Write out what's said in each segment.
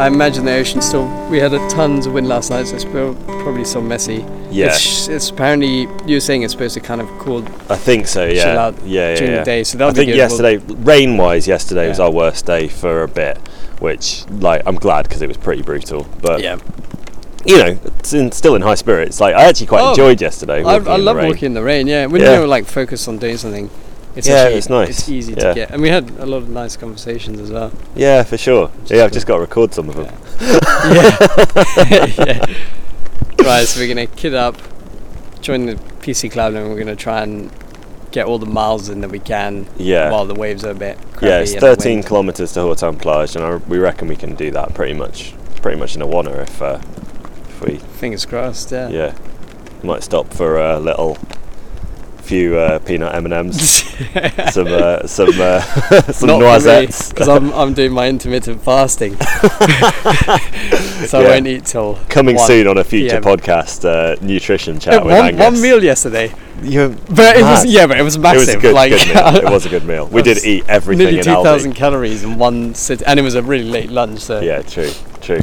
I imagine the ocean still. We had tons of wind last night, so it's probably still messy. Yeah. It's apparently you were saying it's supposed to kind of cool. I think so. Yeah. Chill out during the day. So that'll be good. Yesterday, rain-wise, yesterday was our worst day for a bit, which like I'm glad because it was pretty brutal. But yeah. You know, still in high spirits. Like I actually quite enjoyed yesterday. I love walking in the rain. Yeah, when you're like focused on doing something, it's actually, it's nice. It's easy to get, and we had a lot of nice conversations as well. Yeah, for sure. I've just got to record some of them. Right, so we're gonna kit up, join the piste cyclable, and we're gonna try and get all the miles in that we can. Yeah. While the waves are a bit crappy. Yeah, it's 13 kilometers to Hourtin-Plage, and we reckon we can do that pretty much in a wanna if we. Fingers crossed. Yeah. Yeah. Might stop for a few peanut M&Ms, some noisettes. Because I'm doing my intermittent fasting, so I won't eat till. Coming soon on a future podcast, nutrition chat with Angus. One meal yesterday. But it was massive. It was good meal. It was a good meal. We did eat everything in Aldi. Nearly 2,000 calories in one sit, and it was a really late lunch. So yeah, true.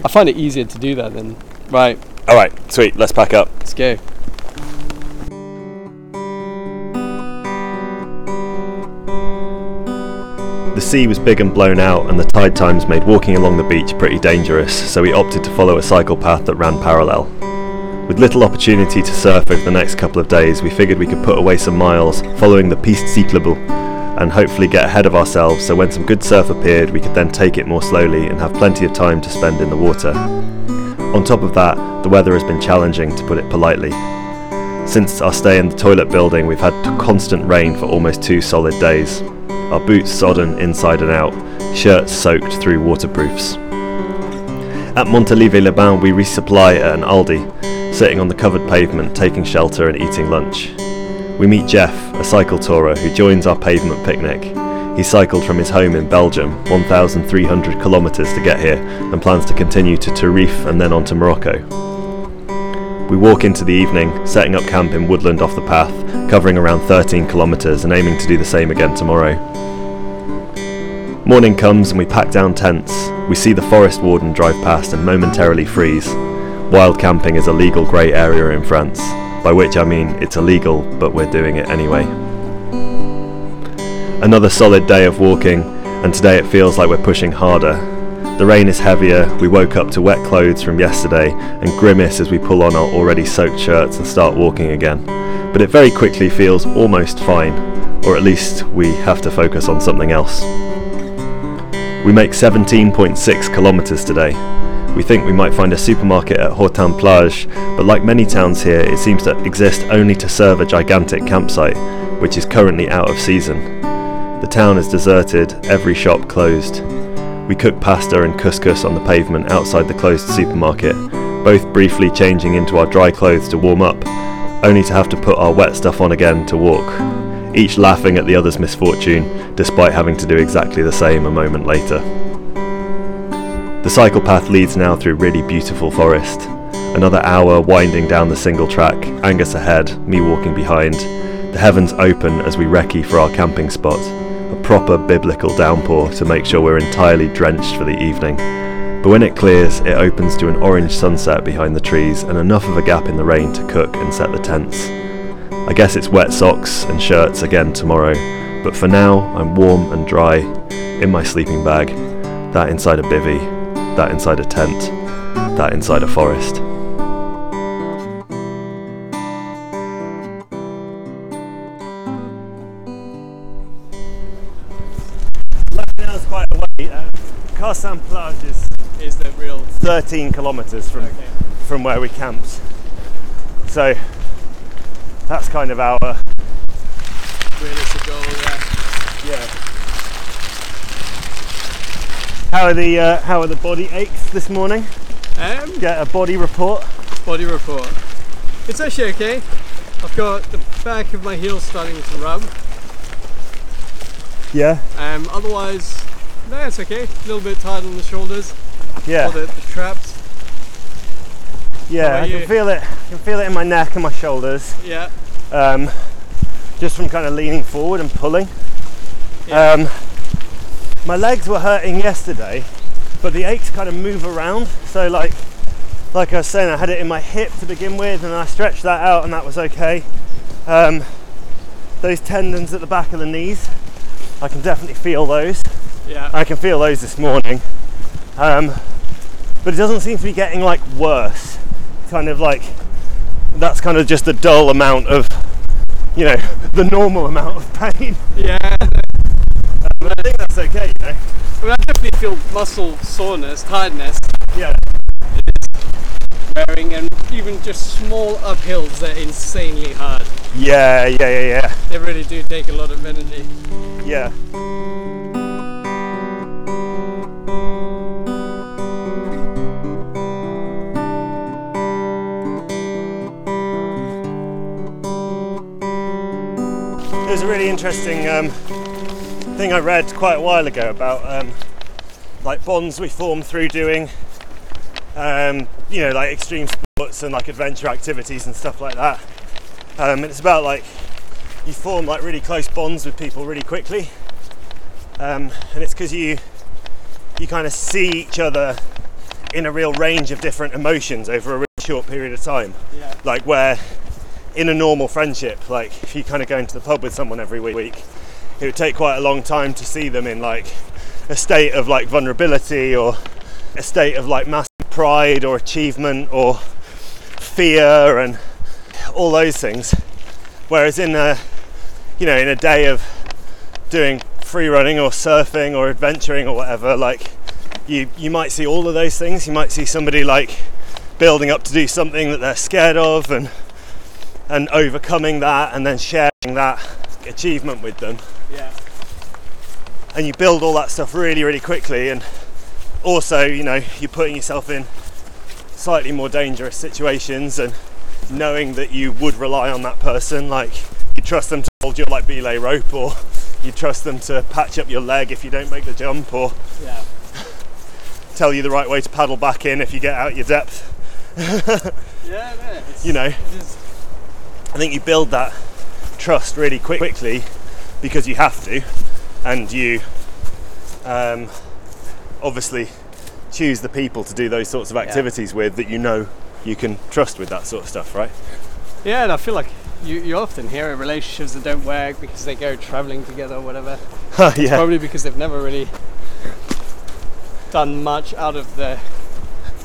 I find it easier to do that then. Right. All right, sweet. Let's pack up. Let's go. The sea was big and blown out, and the tide times made walking along the beach pretty dangerous, so we opted to follow a cycle path that ran parallel. With little opportunity to surf over the next couple of days, we figured we could put away some miles following the piste cyclable and hopefully get ahead of ourselves so when some good surf appeared we could then take it more slowly and have plenty of time to spend in the water. On top of that, the weather has been challenging, to put it politely. Since our stay in the toilet building, we've had constant rain for almost 2 solid days. Our boots sodden inside and out, shirts soaked through waterproofs. At Montalivet le Bain we resupply at an Aldi, sitting on the covered pavement taking shelter and eating lunch. We meet Jeff, a cycle tourer who joins our pavement picnic. He cycled from his home in Belgium, 1,300 kilometres to get here, and plans to continue to Tarifa and then on to Morocco. We walk into the evening, setting up camp in woodland off the path, covering around 13 kilometres and aiming to do the same again tomorrow. Morning comes and we pack down tents. We see the forest warden drive past and momentarily freeze. Wild camping is a legal grey area in France, by which I mean it's illegal, but we're doing it anyway. Another solid day of walking, and today it feels like we're pushing harder. The rain is heavier, we woke up to wet clothes from yesterday and grimace as we pull on our already soaked shirts and start walking again. But it very quickly feels almost fine, or at least we have to focus on something else. We make 17.6 kilometres today. We think we might find a supermarket at Hourtin-Plage, but like many towns here, it seems to exist only to serve a gigantic campsite, which is currently out of season. The town is deserted, every shop closed. We cook pasta and couscous on the pavement outside the closed supermarket, both briefly changing into our dry clothes to warm up, only to have to put our wet stuff on again to walk, each laughing at the other's misfortune, despite having to do exactly the same a moment later. The cycle path leads now through really beautiful forest. Another hour winding down the single track, Angus ahead, me walking behind. The heavens open as we recce for our camping spot. A proper biblical downpour to make sure we're entirely drenched for the evening. But when it clears, it opens to an orange sunset behind the trees and enough of a gap in the rain to cook and set the tents. I guess it's wet socks and shirts again tomorrow, but for now I'm warm and dry, in my sleeping bag, that inside a bivvy, that inside a tent, that inside a forest. Hourtin-Plage is the real 13 kilometers from where we camped, so that's kind of our realistic goal. How are the body aches this morning? Get a body report. It's actually okay. I've got the back of my heel starting to rub. Otherwise no, it's okay. A little bit tight on the shoulders. Yeah. Or the traps. Yeah, I can feel it. I can feel it in my neck and my shoulders. Yeah. Just from kind of leaning forward and pulling. Yeah. My legs were hurting yesterday, but the aches kind of move around. So like I was saying, I had it in my hip to begin with, and I stretched that out and that was okay. Those tendons at the back of the knees, I can definitely feel those. Yeah. I can feel those this morning. But it doesn't seem to be getting like worse. Kind of like, that's kind of just the dull amount of, you know, the normal amount of pain. Yeah. But I think that's okay, you know. I mean, I definitely feel muscle soreness, tiredness. Yeah. Wearing, and even just small uphills are insanely hard. Yeah. They really do take a lot of energy. Yeah. There's a really interesting thing I read quite a while ago about like bonds we form through doing you know, like extreme sports and like adventure activities and stuff like that. And it's about like you form like really close bonds with people really quickly, and it's because you kind of see each other in a real range of different emotions over a really short period of time. Yeah. Like where in a normal friendship, like if you kind of go into the pub with someone every week, it would take quite a long time to see them in like a state of like vulnerability or a state of like massive pride or achievement or fear and all those things, whereas in a, you know, in a day of doing free running or surfing or adventuring or whatever, like you might see all of those things. You might see somebody like building up to do something that they're scared of and overcoming that and then sharing that achievement with them. Yeah. And you build all that stuff really, really quickly, and also, you know, you're putting yourself in slightly more dangerous situations and knowing that you would rely on that person. Like you trust them to hold your like belay rope, or you trust them to patch up your leg if you don't make the jump, or yeah, tell you the right way to paddle back in if you get out your depth. Yeah, man, you know, I think you build that trust really quickly because you have to, and you obviously choose the people to do those sorts of activities with that you know you can trust with that sort of stuff, right? Yeah, and I feel like you often hear of relationships that don't work because they go travelling together or whatever. It's probably because they've never really done much out of the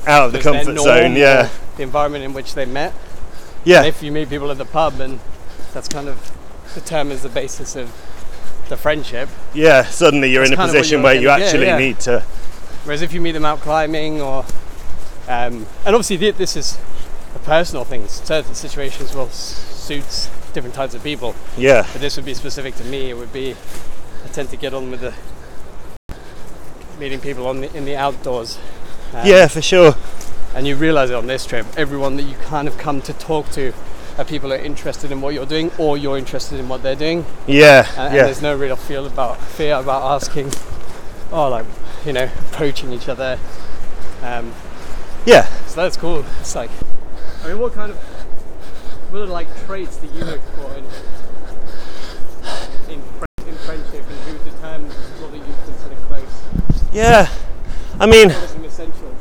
comfort zone, yeah. The environment in which they met. Yeah. And if you meet people at the pub, and that's kind of determines the basis of the friendship. Yeah, suddenly you're in a position where you actually need to. Whereas if you meet them out climbing or, and obviously this is a personal thing, certain situations will suit different types of people. Yeah. But this would be specific to me. It would be, I tend to get on with the meeting people in the outdoors. Yeah, for sure. And you realise on this trip, everyone that you kind of come to talk to are people who are interested in what you're doing, or you're interested in what they're doing. Yeah. And there's no real fear about asking, or like, you know, approaching each other. Yeah. So that's cool. It's like, I mean, what are like traits that you look for in friendship, and who determines what you consider close? Yeah. I mean, what are some essentials?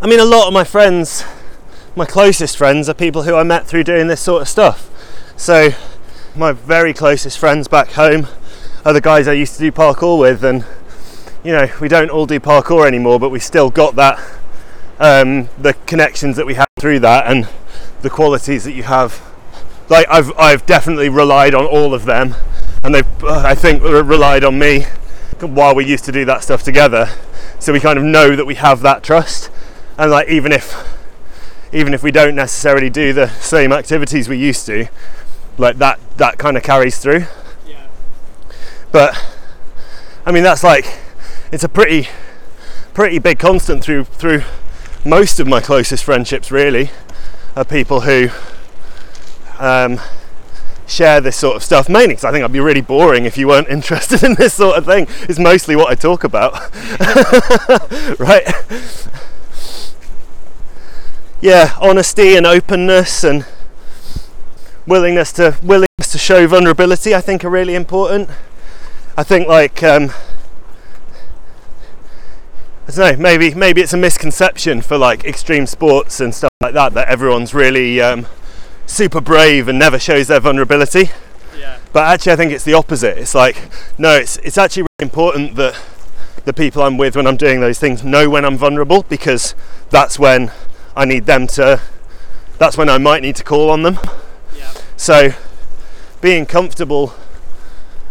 I mean, a lot of my friends, my closest friends, are people who I met through doing this sort of stuff. So my very closest friends back home are the guys I used to do parkour with, and you know, we don't all do parkour anymore, but we still got that the connections that we had through that, and the qualities that you have. Like I've definitely relied on all of them, and they've I think relied on me while we used to do that stuff together. So we kind of know that we have that trust, and like even if we don't necessarily do the same activities we used to, like that kind of carries through. Yeah. But I mean, that's like, it's a pretty big constant through most of my closest friendships, really, are people who share this sort of stuff, mainly because I think I'd be really boring if you weren't interested in this sort of thing. It's mostly what I talk about. Right? Yeah, honesty and openness and willingness to show vulnerability, I think, are really important. I think like I don't know, maybe it's a misconception for like extreme sports and stuff like that, that everyone's really super brave and never shows their vulnerability. Yeah. But actually I think it's the opposite. It's like, no, it's actually really important that the people I'm with when I'm doing those things know when I'm vulnerable, because that's when I need them to, that's when I might need to call on them. Yeah. So being comfortable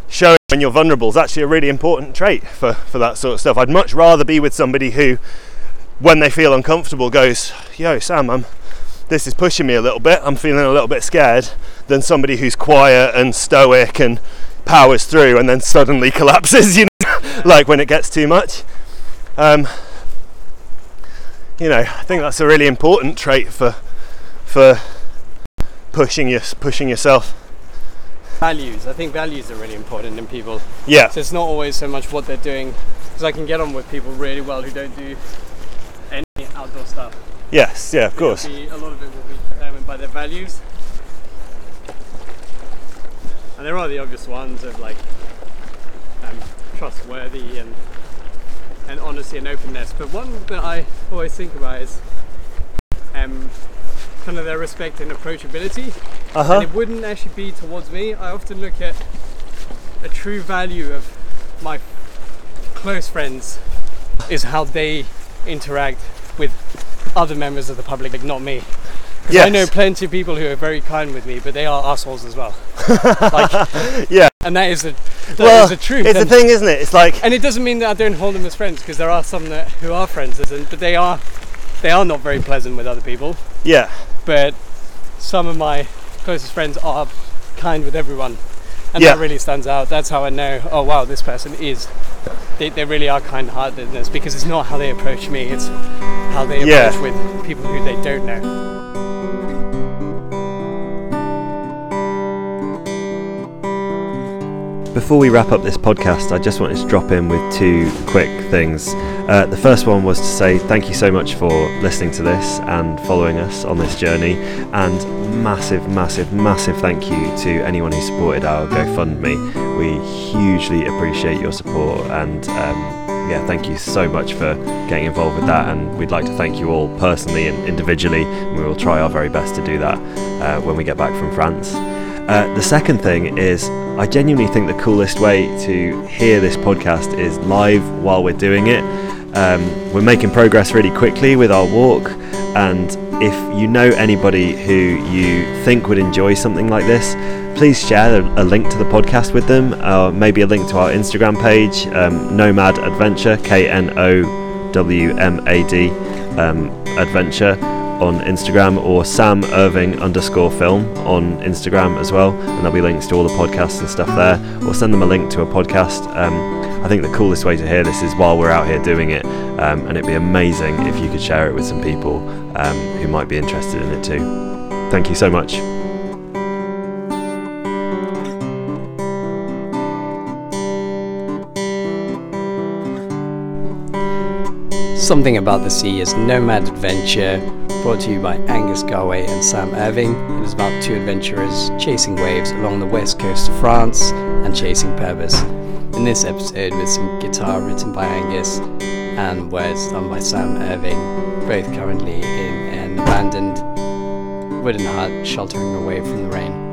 showing when you're vulnerable is actually a really important trait for that sort of stuff. I'd much rather be with somebody who, when they feel uncomfortable, goes, yo, Sam, this is pushing me a little bit, I'm feeling a little bit scared, than somebody who's quiet and stoic and powers through and then suddenly collapses, you know, yeah. Like when it gets too much. You know, I think that's a really important trait for pushing yourself. Values. I think values are really important in people. Yeah. So it's not always so much what they're doing, because I can get on with people really well who don't do any outdoor stuff. Yes. Yeah. Of course. A lot of it will be determined by their values, and there are the obvious ones of like trustworthy and honesty and openness. But one that I always think about is kind of their respect and approachability. Uh-huh. And it wouldn't actually be towards me. I often look at a true value of my close friends is how they interact with other members of the public, like not me. Yes. I know plenty of people who are very kind with me, but they are assholes as well. Like, yeah. And that is the truth. It's the thing, isn't it? It's like, and it doesn't mean that I don't hold them as friends, because there are some that who are friends, but they are not very pleasant with other people. Yeah. But some of my closest friends are kind with everyone, and yeah. That really stands out. That's how I know, oh wow, this person is, they really are kind-heartedness, because it's not how they approach me, it's how they approach with people who they don't know. Before we wrap up this podcast, I just wanted to drop in with two quick things. The first one was to say thank you so much for listening to this and following us on this journey, and massive, massive, massive thank you to anyone who supported our GoFundMe. We hugely appreciate your support, and thank you so much for getting involved with that, and we'd like to thank you all personally and individually, and we will try our very best to do that when we get back from France. The second thing is, I genuinely think the coolest way to hear this podcast is live while we're doing it. We're making progress really quickly with our walk, and if you know anybody who you think would enjoy something like this, please share a link to the podcast with them, or maybe a link to our Instagram page, Nomad Adventure, KNOWMAD Adventure, on Instagram, or Sam Irving _film on Instagram as well, and there'll be links to all the podcasts and stuff there, or send them a link to a podcast. I think the coolest way to hear this is while we're out here doing it, and it'd be amazing if you could share it with some people who might be interested in it too. Thank you so much. Something About the Sea is Nomad Adventure, brought to you by Angus Garway and Sam Irving. It is about two adventurers chasing waves along the west coast of France and chasing purpose. In this episode, with some guitar written by Angus and words done by Sam Irving, both currently in an abandoned wooden hut sheltering away from the rain.